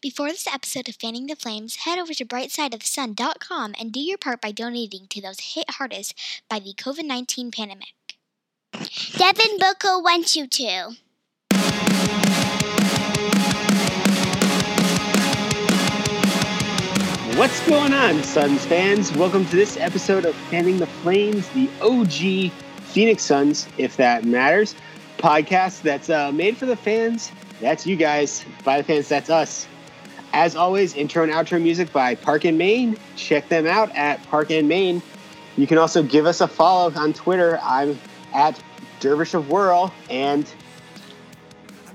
Before this episode of Fanning the Flames, head over to brightsideofthesun.com and do your part by donating to those hit hardest by the COVID-19 pandemic. Devin Booker wants you to. What's going on, Suns fans? Welcome to this episode of Fanning the Flames, the OG Phoenix Suns, if that matters, podcast that's made for the fans. That's you guys. By the fans, that's us. As always, intro and outro music by Park and Maine. Check them out at Park and Maine. You can also give us a follow on Twitter. I'm at Dervish of Whirl, and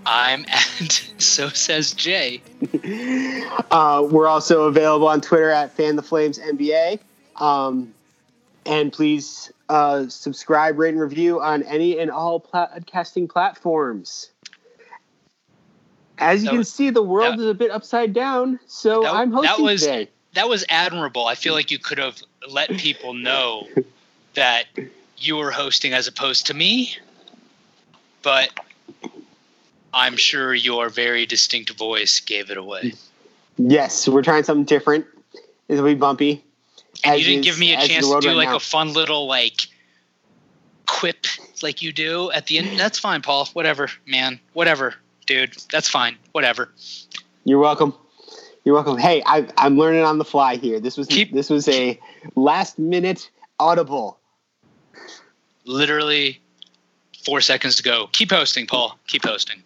I'm at So Says Jay. We're also available on Twitter at Fan the Flames NBA. And please subscribe, rate, and review on any and all podcasting platforms. As you can see, the world is a bit upside down, so I'm hosting today. That was admirable. I feel like you could have let people know that you were hosting as opposed to me, but I'm sure your very distinct voice gave it away. Yes, we're trying something different. It'll be bumpy. And you didn't give me a chance to do like a fun little like quip like you do at the end. That's fine, Paul. Whatever, man. Whatever, dude. That's fine. Whatever. You're welcome. You're welcome. Hey, I'm learning on the fly here. This was a last minute audible. Literally 4 seconds to go. Keep hosting, Paul. Keep hosting.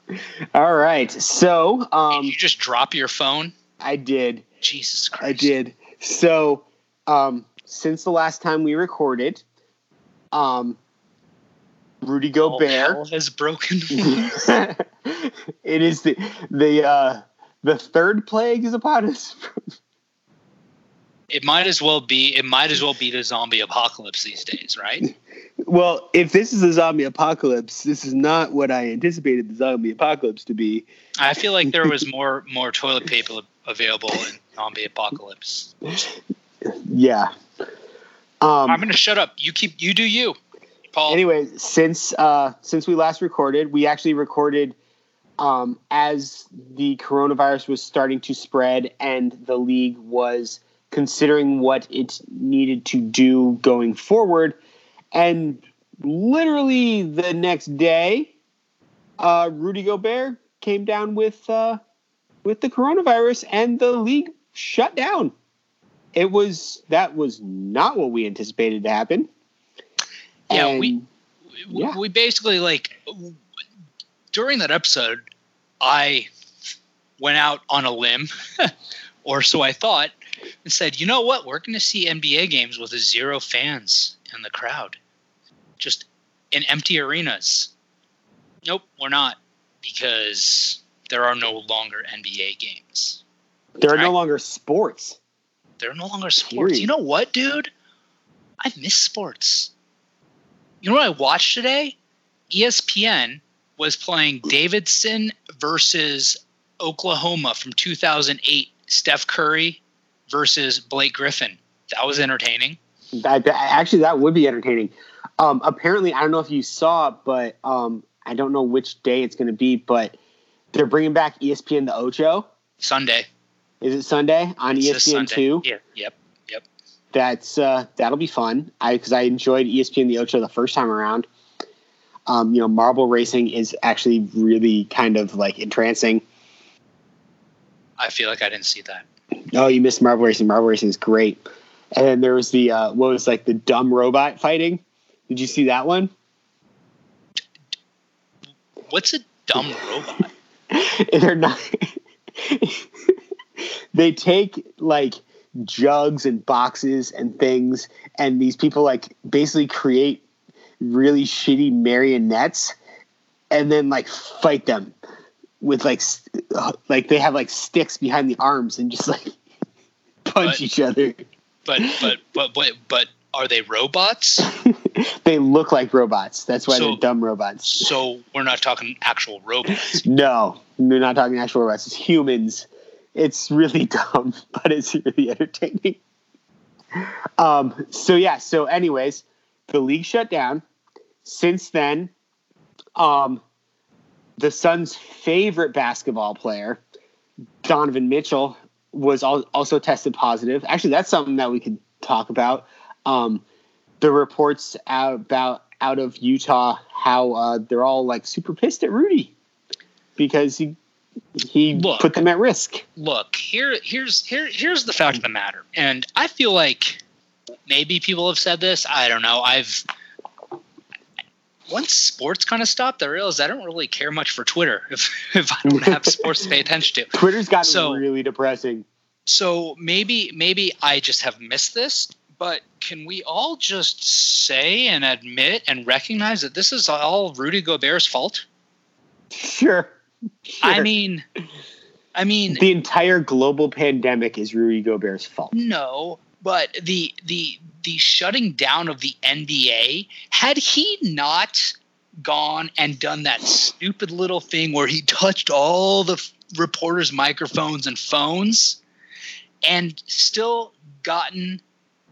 All right. So did you just drop your phone? I did. Jesus Christ. I did. So since the last time we recorded, Rudy Gobert has broken. It is the third plague is upon us. It might as well be the zombie apocalypse these days, right? Well, if this is a zombie apocalypse, this is not what I anticipated the zombie apocalypse to be. I feel like there was more toilet paper available in zombie apocalypse. Yeah. I'm going to shut up. You do you, Paul. Anyway, since we last recorded, we actually recorded as the coronavirus was starting to spread and the league was considering what it needed to do going forward. And literally the next day, Rudy Gobert came down with the coronavirus, and the league shut down. That was not what we anticipated to happen. Yeah, and we basically, like, during that episode, I went out on a limb, or so I thought, and said, you know what? We're going to see NBA games with zero fans in the crowd, just in empty arenas. Nope, we're not, because there are no longer NBA games. There are no longer sports. There are no longer sports. You know what, dude? I've missed sports. You know what I watched today? ESPN was playing Davidson versus Oklahoma from 2008. Steph Curry versus Blake Griffin. That was entertaining. Actually, that would be entertaining. Apparently, I don't know if you saw, but I don't know which day it's going to be, but they're bringing back ESPN The Ocho. Sunday. Is it Sunday on ESPN2? Yeah. Yep. That'll be fun. Because I enjoyed ESPN The Ocho the first time around. Marble racing is actually really kind of like entrancing. I feel like I didn't see that. Oh, you missed marble racing. Marble racing is great. And then there was the what was like the dumb robot fighting. Did you see that one? What's a dumb robot? They're not. They take like jugs and boxes and things, and these people like basically create really shitty marionettes, and then like fight them with like they have like sticks behind the arms and just like punch each other. But are they robots? They look like robots. That's why they're dumb robots. So we're not talking actual robots. No, we're not talking actual robots. It's humans. It's really dumb, but it's really entertaining. So anyways, the league shut down. Since then, the Suns' favorite basketball player, Donovan Mitchell was also tested positive. Actually, that's something that we could talk about. The reports out of Utah how they're all like super pissed at Rudy because he put them at risk. Look, here's the fact of the matter, and I feel like maybe people have said this. I don't know. Once sports kind of stopped, I realized I don't really care much for Twitter if I don't have sports to pay attention to. Twitter's gotten really depressing. So maybe I just have missed this, but can we all just say and admit and recognize that this is all Rudy Gobert's fault? Sure. I mean, the entire global pandemic is Rudy Gobert's fault. No, but the shutting down of the NBA, had he not gone and done that stupid little thing where he touched all the reporters' microphones and phones and still gotten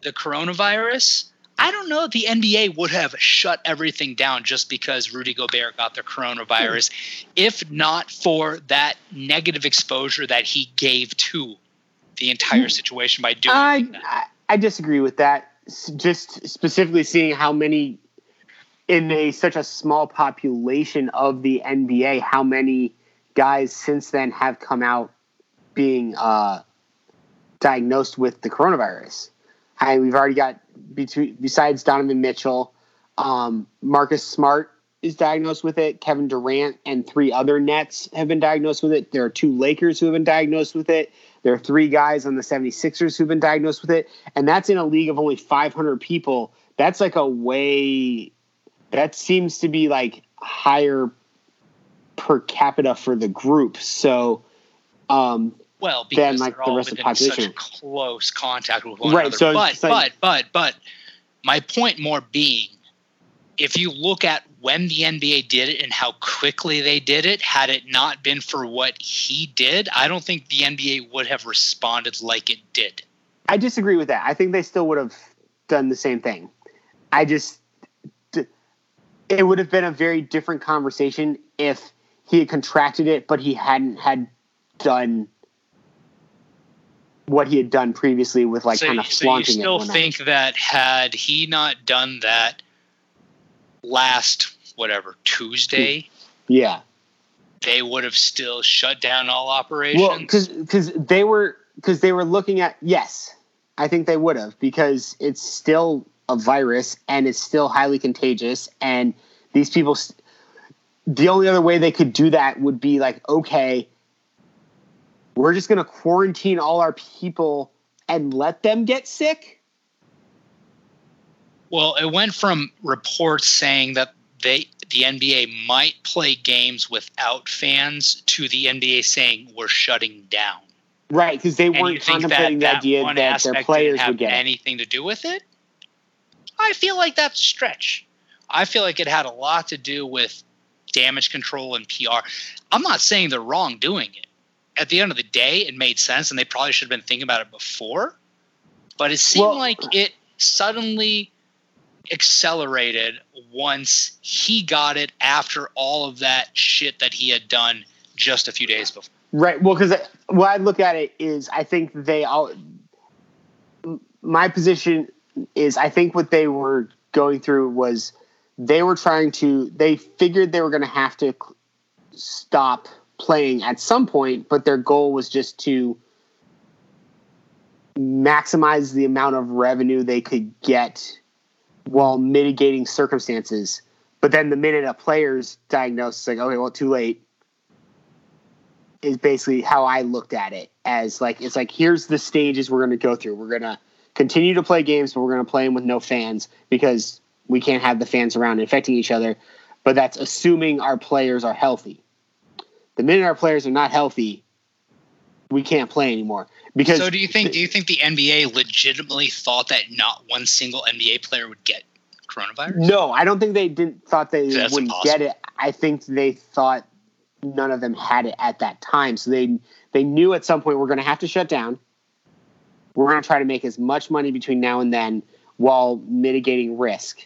the coronavirus, I don't know if the NBA would have shut everything down just because Rudy Gobert got the coronavirus, if not for that negative exposure that he gave to the entire situation by doing that. I disagree with that. Just specifically seeing how many in such a small population of the NBA, how many guys since then have come out being diagnosed with the coronavirus. And we've already got, besides Donovan Mitchell, Marcus Smart is diagnosed with it. Kevin Durant and 3 other Nets have been diagnosed with it. There are 2 Lakers who have been diagnosed with it. There are 3 guys on the 76ers who've been diagnosed with it. And that's in a league of only 500 people. That's like that seems to be like higher per capita for the group. So, well, because like they're all in such close contact with one another. So but my point more being, if you look at when the NBA did it and how quickly they did it, had it not been for what he did, I don't think the NBA would have responded like it did. I disagree with that. I think they still would have done the same thing. It would have been a very different conversation if he had contracted it, but he hadn't done what he had done previously with kind of flaunting it. So you still think that had he not done that last Tuesday, yeah, they would have still shut down all operations. Well, because they were looking at, yes, I think they would have, because it's still a virus and it's still highly contagious, and these people, the only other way they could do that would be like, okay, we're just going to quarantine all our people and let them get sick. Well, it went from reports saying that the NBA might play games without fans to the NBA saying we're shutting down. Right, because they weren't contemplating the idea that their players would get anything to do with it. I feel like that's a stretch. I feel like it had a lot to do with damage control and PR. I'm not saying they're wrong doing it. At the end of the day, it made sense, and they probably should have been thinking about it before. But it seemed like it suddenly accelerated once he got it after all of that shit that he had done just a few days before. Right. Well, because what I look at it is, I think my position is, I think what they were going through was they figured they were going to have to stop playing at some point, but their goal was just to maximize the amount of revenue they could get while mitigating circumstances. But then the minute a player's diagnosed, it's like, okay, well, too late, is basically how I looked at it. As like, it's like, here's the stages we're going to go through. We're going to continue to play games, but we're going to play them with no fans because we can't have the fans around infecting each other. But that's assuming our players are healthy. The minute our players are not healthy, we can't play anymore. Because so do you think the NBA legitimately thought that not one single NBA player would get coronavirus? No, I don't think they thought they wouldn't get it. I think they thought none of them had it at that time. So they knew at some point, we're going to have to shut down. We're going to try to make as much money between now and then while mitigating risk.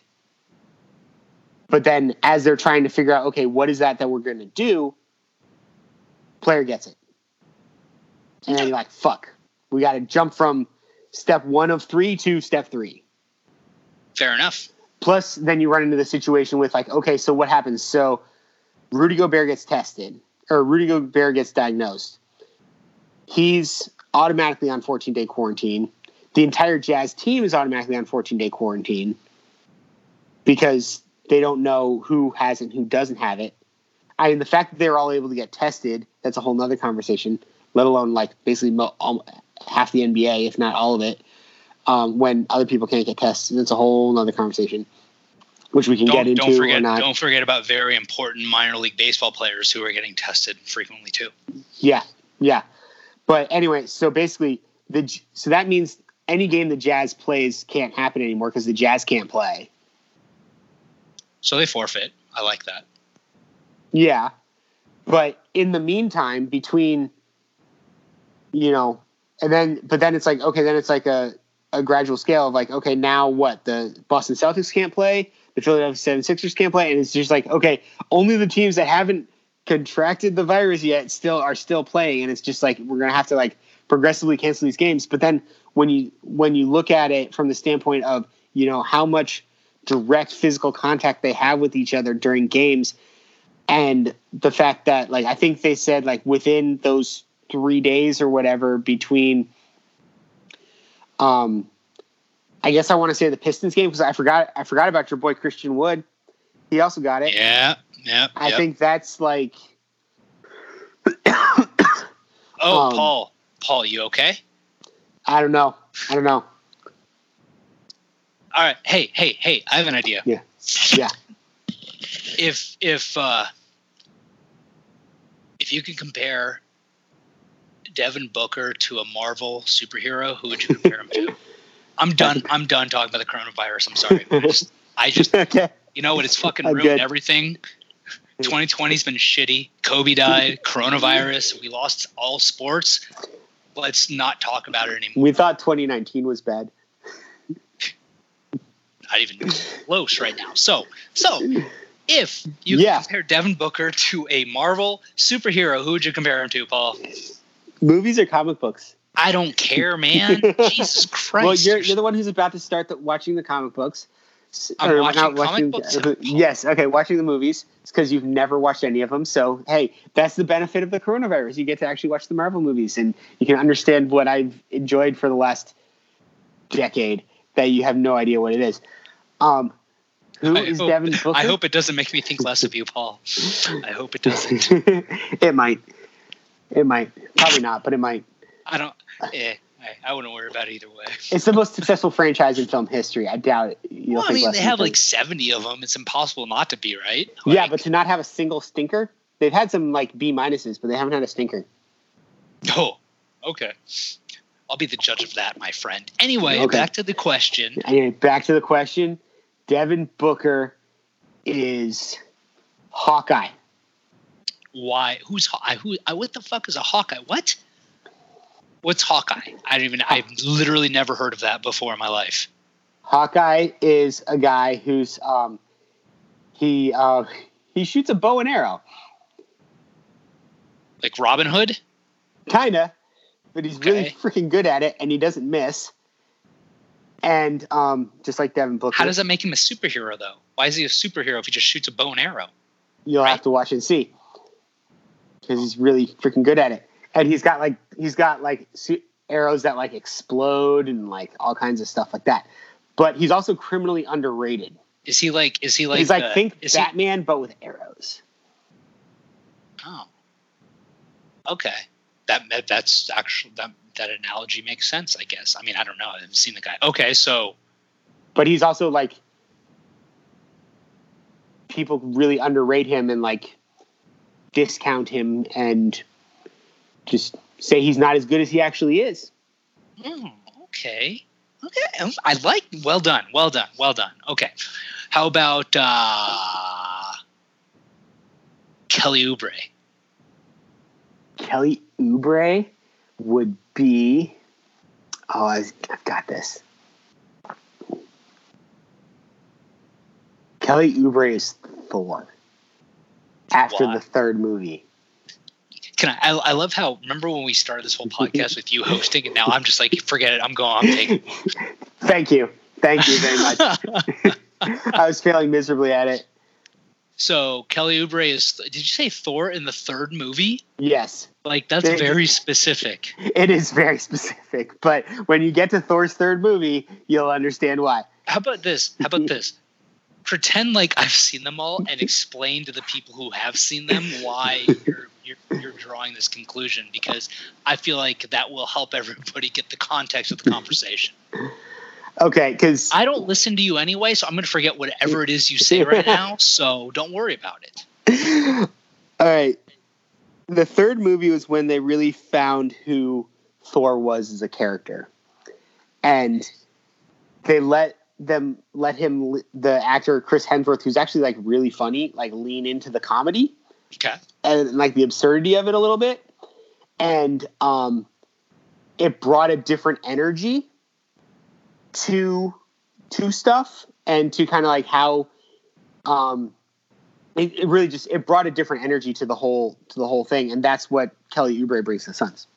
But then as they're trying to figure out, okay, what is that we're going to do, player gets it. And then you're like, fuck, we got to jump from step one of three to step three. Fair enough. Plus, then you run into the situation with like, okay, so what happens? So Rudy Gobert gets tested, or Rudy Gobert gets diagnosed. He's automatically on 14-day quarantine. The entire Jazz team is automatically on 14-day quarantine because they don't know who has it and who doesn't have it. I mean, the fact that they're all able to get tested, that's a whole nother conversation, let alone like basically half the NBA, if not all of it, when other people can't get tested. It's a whole nother conversation, which we can get into. Don't forget about very important minor league baseball players who are getting tested frequently too. Yeah, yeah. But anyway, so basically, so that means any game the Jazz plays can't happen anymore because the Jazz can't play. So they forfeit. I like that. Yeah. But in the meantime, between, you know, but then it's like, okay, then it's like a gradual scale of like, okay, now what? The Boston Celtics can't play. The Philadelphia 76ers can't play. And it's just like, okay, only the teams that haven't contracted the virus yet are still playing. And it's just like, we're going to have to like progressively cancel these games. But then when you look at it from the standpoint of, you know, how much direct physical contact they have with each other during games, and the fact that, like, I think they said, like, within those 3 days or whatever between, I guess I want to say the Pistons game, because I forgot about your boy Christian Wood. He also got it. Yeah. I think that's like, Paul, you okay? I don't know. All right. Hey, I have an idea. Yeah. If you could compare Devin Booker to a Marvel superhero, who would you compare him to? I'm done talking about the coronavirus. I'm sorry. I just okay. You know what? It's fucking ruined everything. 2020's been shitty. Kobe died. Coronavirus. We lost all sports. Let's not talk about it anymore. We thought 2019 was bad. Not even close right now. So if you could compare Devin Booker to a Marvel superhero, who would you compare him to, Paul? Movies or comic books? I don't care, man. Jesus Christ. Well, you're the one who's about to start watching the comic books. I'm watching comic books? Yes, okay, watching the movies. It's because you've never watched any of them. So, hey, that's the benefit of the coronavirus. You get to actually watch the Marvel movies, and you can understand what I've enjoyed for the last decade that you have no idea what it is. Who is Devin Booker? I hope it doesn't make me think less of you, Paul. I hope it doesn't. It might. It might. Probably not, but it might. I wouldn't worry about it either way. It's the most successful franchise in film history. I doubt it. They have like 70 of them. It's impossible not to be, right? Like, yeah, but to not have a single stinker. They've had some like B minuses, but they haven't had a stinker. Oh, okay. I'll be the judge of that, my friend. Anyway, okay. Back to the question. Devin Booker is Hawkeye. Why? Who's Hawkeye? What the fuck is a Hawkeye? What? What's Hawkeye? I've literally never heard of that before in my life. Hawkeye is a guy who's he shoots a bow and arrow. Like Robin Hood? Kinda. But he's really freaking good at it, and he doesn't miss. And just like Devin Booker. How does that make him a superhero, though? Why is he a superhero if he just shoots a bow and arrow? You'll have to watch and see, because he's really freaking good at it. And he's got like arrows that like explode and like all kinds of stuff like that. But he's also criminally underrated. Is he like? He's like Batman, but with arrows. Oh. Okay. That analogy makes sense, I guess. I mean, I don't know. I haven't seen the guy. Okay, so. But he's also like, people really underrate him and like discount him and just say he's not as good as he actually is. Okay. I like, well done. Okay. How about Kelly Oubre? Kelly Oubre would be. Oh, I've got this. Kelly Oubre is Thor. After the third movie. I love how, remember when we started this whole podcast with you hosting, and now I'm just like, forget it, I'm going, I'm taking it. Thank you very much. I was failing miserably at it. So Kelly Oubre is, did you say Thor in the third movie? Yes. Like, that's very specific. It is very specific. But when you get to Thor's third movie, you'll understand why. How about this? Pretend like I've seen them all and explain to the people who have seen them why you're drawing this conclusion, because I feel like that will help everybody get the context of the conversation. Okay, because I don't listen to you anyway, so I'm going to forget whatever it is you say right now, so don't worry about it. All right. The third movie was when they really found who Thor was as a character. And they let him, the actor Chris Hemsworth, who's actually like really funny, like lean into the comedy. Okay. And like the absurdity of it a little bit. And it brought a different energy to stuff, and to kind of like how it really just, it brought a different energy to the whole thing, and that's what Kelly Oubre brings to the Suns.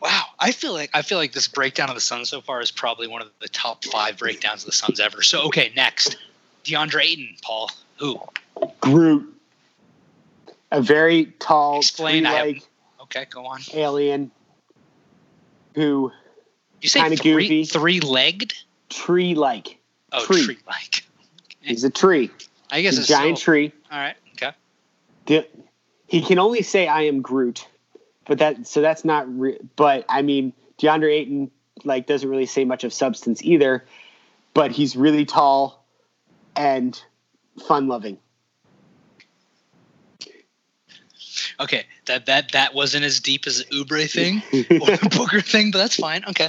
Wow, I feel like this breakdown of the Suns so far is probably one of the top 5 breakdowns of the Suns ever. So okay, next, DeAndre Ayton, Paul. Who? Groot. A very tall, explain. Okay, go on. Alien. Who? You say kinda goofy. Three-legged? Tree-like. Oh, tree-like. Okay. He's a tree. I guess it's a giant tree. All right, okay. He can only say, I am Groot. But that's not but, I mean, DeAndre Ayton, like, doesn't really say much of substance either. But he's really tall and fun-loving. Okay, that wasn't as deep as the Oubre thing or the Booker thing, but that's fine. Okay.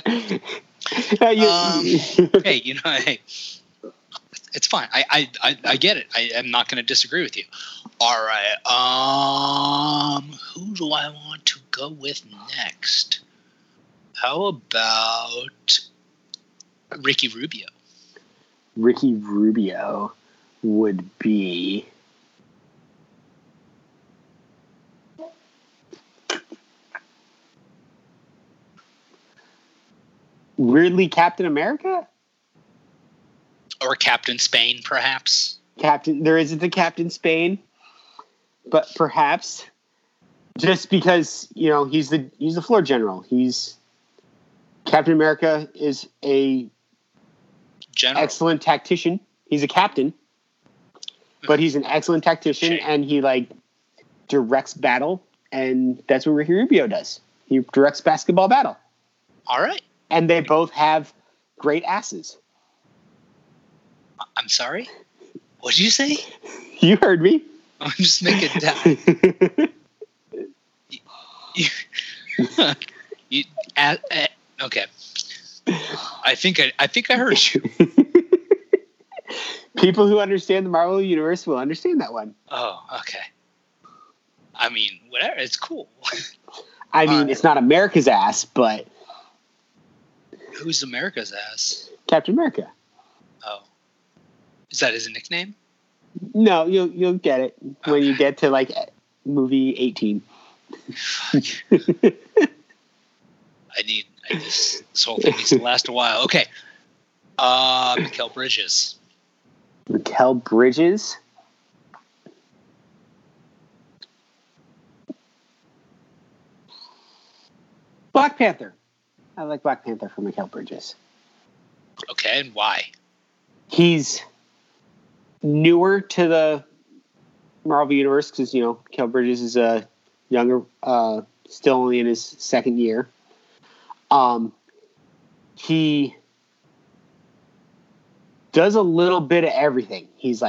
Hey, it's fine. I get it. I am not going to disagree with you. All right. Who do I want to go with next? How about Ricky Rubio? Ricky Rubio would be... weirdly Captain America? Or Captain Spain, perhaps. There isn't a Captain Spain, but perhaps. Just because, he's the floor general. Captain America is a general. Excellent tactician. He's a captain. But he's an excellent tactician, and he directs battle, and that's what Ricky Rubio does. He directs basketball battle. All right. And they both have great asses. I'm sorry? What did you say? You heard me. I'm just making that. Okay. I think I heard you. People who understand the Marvel universe will understand that one. Oh, okay. I mean, whatever. It's cool. I mean, it's not America's ass, but... Who's America's ass? Captain America. Oh. Is that his nickname? No, you'll get it when you get to movie 18. This whole thing needs to last a while. Okay. Mikkel Bridges. Mikkel Bridges? Black Panther. I like Black Panther for Mikkel Bridges. Okay, and why? He's newer to the Marvel Universe because, Mikkel Bridges is a younger, still only in his second year. He does a little bit of everything. He's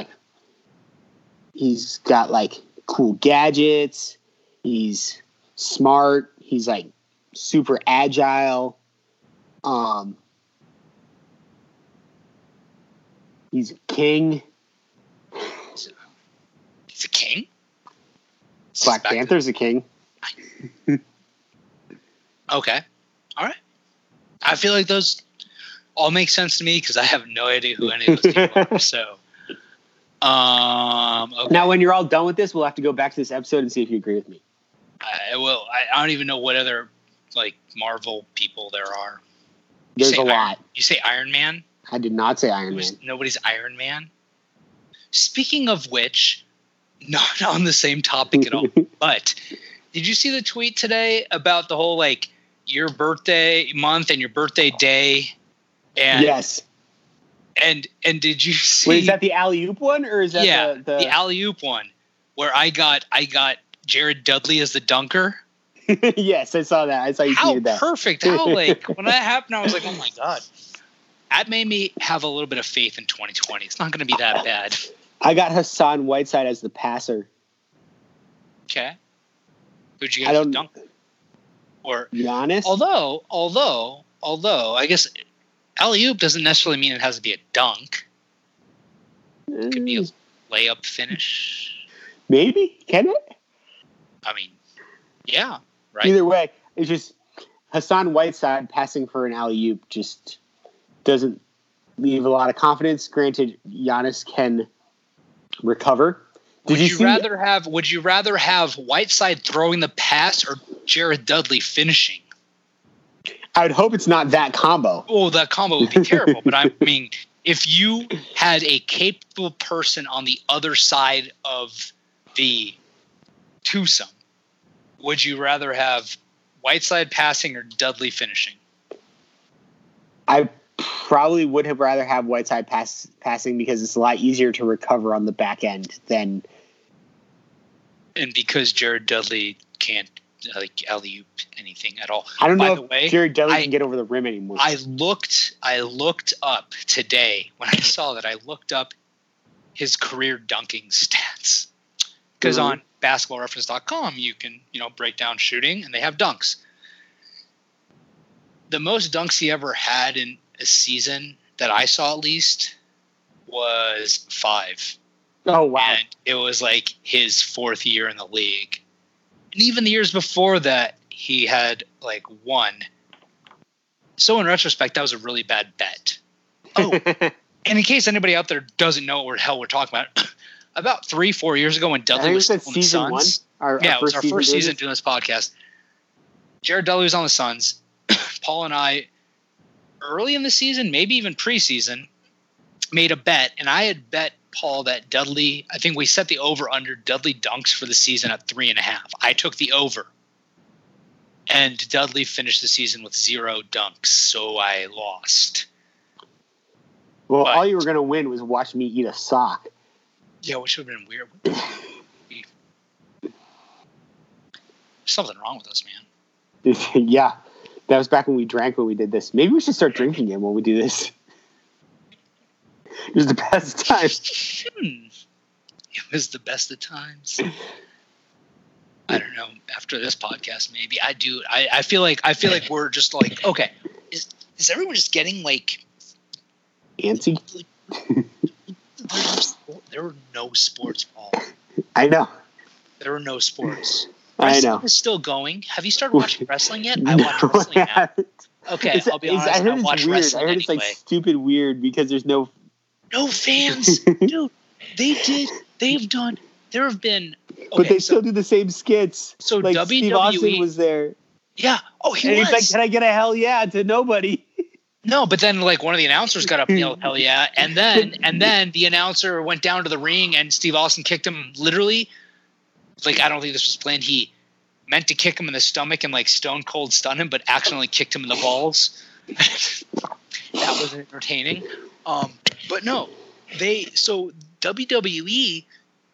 got cool gadgets. He's smart. He's super agile. He's a king. He's a king? Black Panther's a king. Okay. All right. I feel like those all make sense to me because I have no idea who any of those people are. So, okay. Now, when you're all done with this, we'll have to go back to this episode and see if you agree with me. I don't even know what other like Marvel people there are. There's a lot. You say Iron Man? I did not say Iron Man. Nobody's Iron Man. Speaking of which, not on the same topic at all, but did you see the tweet today about the whole like your birthday month and your birthday day? And yes. And did you see? Wait, is that the alley-oop one or is that the alley-oop one where I got Jared Dudley as the dunker? Yes, I saw that. I saw you tweeted that. How perfect! How like when that happened, I was like, oh my god. That made me have a little bit of faith in 2020. It's not going to be that bad. I got Hassan Whiteside as the passer. Okay. Who'd you get as the dunker? Or Giannis? Although, I guess alley-oop doesn't necessarily mean it has to be a dunk. It could be a layup finish. Maybe. Can it? I mean, yeah. Right. Either way, it's just Hassan Whiteside passing for an alley-oop just doesn't leave a lot of confidence. Granted, Giannis can recover. Would you rather have Whiteside throwing the pass or Jared Dudley finishing? I would hope it's not that combo. Oh, that combo would be terrible. But I mean, if you had a capable person on the other side of the twosome, would you rather have Whiteside passing or Dudley finishing? I probably would have rather have Whiteside passing because it's a lot easier to recover on the back end than. And because Jared Dudley can't like alley-oop anything at all. I don't know if Jared Dudley can get over the rim anymore. I looked up today when I saw that. I looked up his career dunking stats because on BasketballReference.com you can break down shooting and they have dunks. The most dunks he ever had in a season that I saw at least was 5. Oh, wow. And it was like his 4th year in the league. And even the years before that, he had like 1. So in retrospect, that was a really bad bet. Oh, and in case anybody out there doesn't know what the hell we're talking about 3-4 years ago when Dudley was on the Suns. It was our first season doing this podcast. Jared Dudley was on the Suns. Paul and I, early in the season, maybe even preseason, made a bet. And I had bet Paul that Dudley, I think we set the over under Dudley dunks for the season at 3.5. I took the over. And Dudley finished the season with 0 dunks. So I lost. Well, all you were going to win was watch me eat a sock. Yeah, which would have been weird. There's something wrong with us, man. Yeah. That was back when we drank when we did this. Maybe we should start drinking again when we do this. It was the best time. It was the best of times. I don't know. After this podcast, maybe I do. I feel like we're just like, okay, is everyone just getting like antsy? There were no sports, Paul. I know. There were no sports. Wrestling I know. Is still going. Have you started watching wrestling yet? No, I watch wrestling now. Okay, I'll be honest. I watch wrestling. I heard it's like stupid weird because there's no fans, dude. There have been, okay, but they still do the same skits. So like WWE, Steve Austin was there. Yeah. Oh, he was. He's like, "Can I get a hell yeah?" to nobody. No, but then like one of the announcers got up and yelled hell yeah, and then the announcer went down to the ring and Steve Austin kicked him literally. Like, I don't think this was planned. He meant to kick him in the stomach and, like, stone cold stun him, but accidentally kicked him in the balls. That was entertaining. But, no, so WWE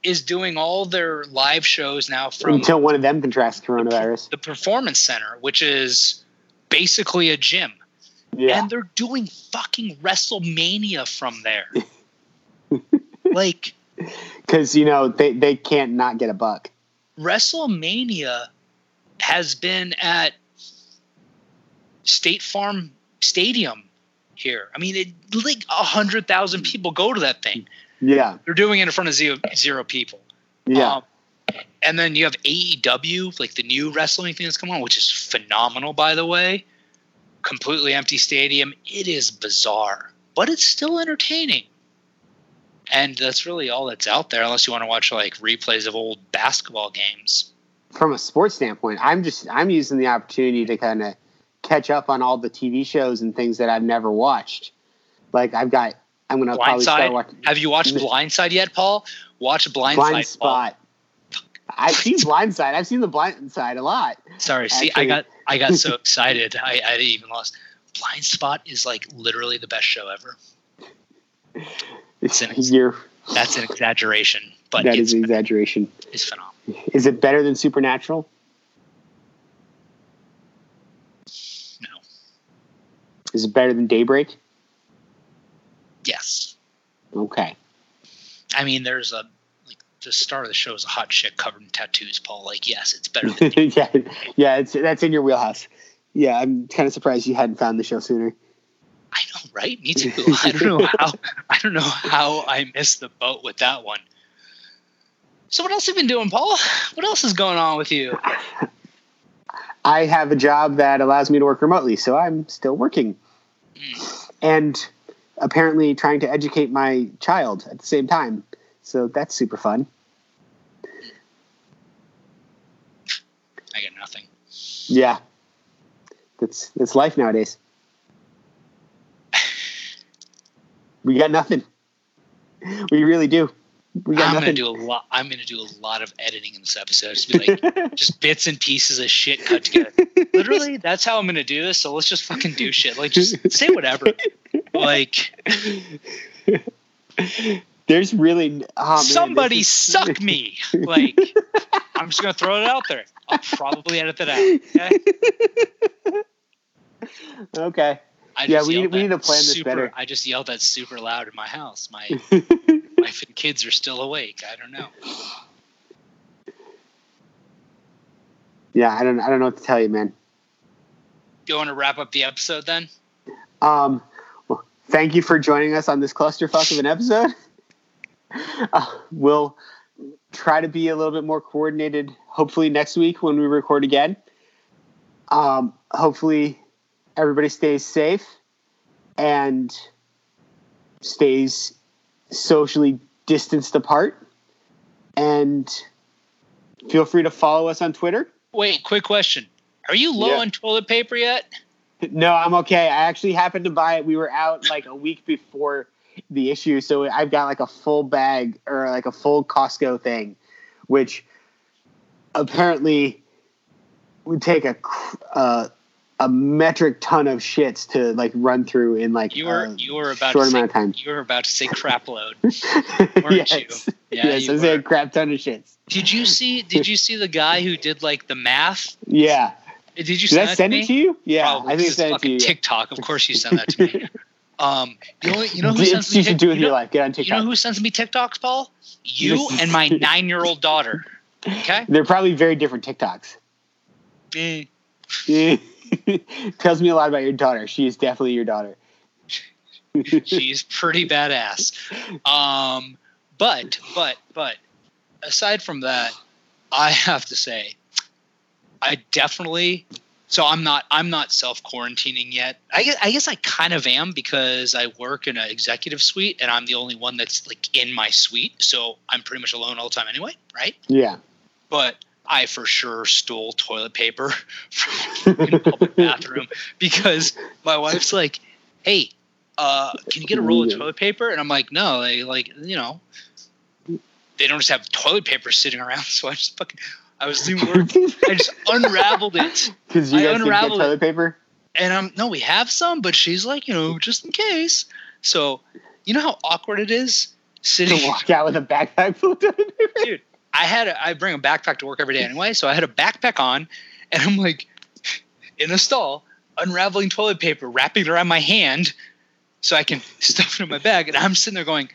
is doing all their live shows now from – until one of them contracts coronavirus. The Performance Center, which is basically a gym. Yeah. And they're doing fucking WrestleMania from there. Like – because, they can't not get a buck. WrestleMania has been at State Farm Stadium here. I mean, like 100,000 people go to that thing. Yeah. They're doing it in front of zero people. Yeah. And then you have AEW, like the new wrestling thing that's coming on, which is phenomenal, by the way. Completely empty stadium. It is bizarre, but it's still entertaining. And that's really all that's out there, unless you want to watch, like, replays of old basketball games. from a sports standpoint, I'm using the opportunity to kind of catch up on all the TV shows and things that I've never watched. Like I'm going to probably start watching. Have you watched Blindside yet, Paul? Watch Blindspot. Paul. I've seen Blindside. I've seen the Blindside a lot. Sorry, actually. See, I got so excited. I even lost. Blindspot is like literally the best show ever. That's an exaggeration, but that is an exaggeration. It's phenomenal. Is it better than Supernatural? No. Is it better than Daybreak? Yes. Okay. I mean, there's a. The star of the show is a hot chick covered in tattoos, Paul. Like, yes, it's better than yeah, that's in your wheelhouse. Yeah, I'm kind of surprised you hadn't found the show sooner. I know, right? Me too. I don't know how I missed the boat with that one. So what else have you been doing, Paul? What else is going on with you? I have a job that allows me to work remotely, so I'm still working. Mm. And apparently trying to educate my child at the same time. So that's super fun. I got nothing. Yeah. That's life nowadays. We got nothing. We really do. I'm nothing. I'm going to do a lot of editing in this episode. Just be like, just bits and pieces of shit cut together. Literally, that's how I'm going to do this. So let's just fucking do shit. Like, just say whatever. Like... There's really somebody suck me. Like, I'm just gonna throw it out there. I'll probably edit that out. Okay. Okay. We need to plan this better. I just yelled that super loud in my house. My wife and kids are still awake. I don't know. Yeah, I don't know what to tell you, man. You want to wrap up the episode then? Well, thank you for joining us on this clusterfuck of an episode. We'll try to be a little bit more coordinated hopefully next week when we record again. Hopefully everybody stays safe and stays socially distanced apart, and feel free to follow us on Twitter. Wait, quick question. Are you low on toilet paper yet? No, I'm okay. I actually happened to buy it. We were out like a week before the issue, so I've got like a full bag or like a full Costco thing, which apparently would take a metric ton of shits to like run through in like a short amount of time. You were about to say crap load, weren't you? Yeah, yes, I said crap ton of shits. Did you see the guy who did like the math? Yeah. Did I send it to you? Yeah, probably. I think I sent it to you. TikTok, of course you sent that to me. You know who sends me TikToks, Paul? You and my 9-year-old daughter. Okay. They're probably very different TikToks. Tells me a lot about your daughter. She is definitely your daughter. She's pretty badass. But aside from that, I have to say, I definitely. So I'm not self-quarantining yet. I guess I kind of am because I work in an executive suite and I'm the only one that's like in my suite. So I'm pretty much alone all the time anyway, right? Yeah. But I for sure stole toilet paper from the public bathroom because my wife's like, "Hey, can you get a roll of toilet paper?" And I'm like, "No, they they don't just have toilet paper sitting around." So I was doing work. I just unraveled it. Because you guys didn't get toilet paper? And we have some, but she's like, just in case. So, you know how awkward it is sitting to walk out with a backpack full of toilet paper? Dude, I bring a backpack to work every day anyway, so I had a backpack on, and I'm like in the stall, unraveling toilet paper, wrapping it around my hand so I can stuff it in my bag. And I'm sitting there going,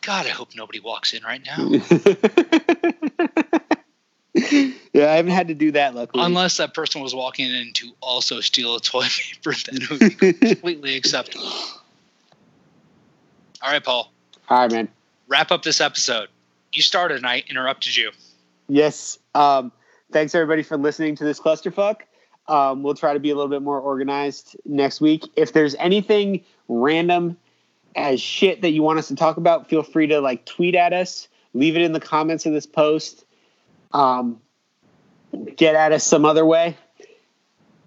God, I hope nobody walks in right now. Yeah, I haven't had to do that, luckily. Unless that person was walking in to also steal a toilet paper, then it would be completely acceptable. All right, Paul. All right, man. Wrap up this episode. You started and I interrupted you. Yes. Thanks, everybody, for listening to this clusterfuck. We'll try to be a little bit more organized next week. If there's anything random as shit that you want us to talk about, feel free to tweet at us. Leave it in the comments of this post. get at us some other way,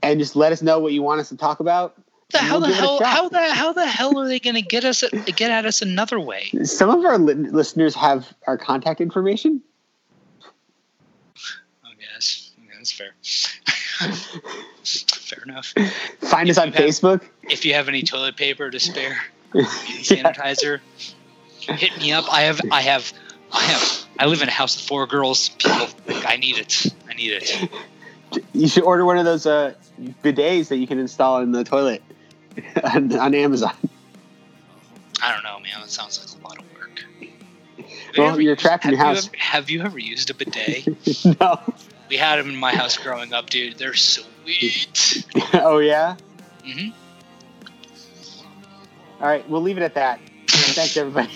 and just let us know what you want us to talk about. How the hell are they going to get at us another way? Some of our listeners have our contact information. Oh yes, yeah, that's fair. Fair enough. Find us on Facebook. If you have any toilet paper to spare, sanitizer, hit me up. I live in a house with 4 girls. People think I need it. You should order one of those bidets that you can install in the toilet on Amazon. I don't know, man. That sounds like a lot of work. Well, you're trapped in your house. Have you ever used a bidet? No. We had them in my house growing up, dude. They're sweet. Oh, yeah? Mm-hmm. All right. We'll leave it at that. Thanks, everybody.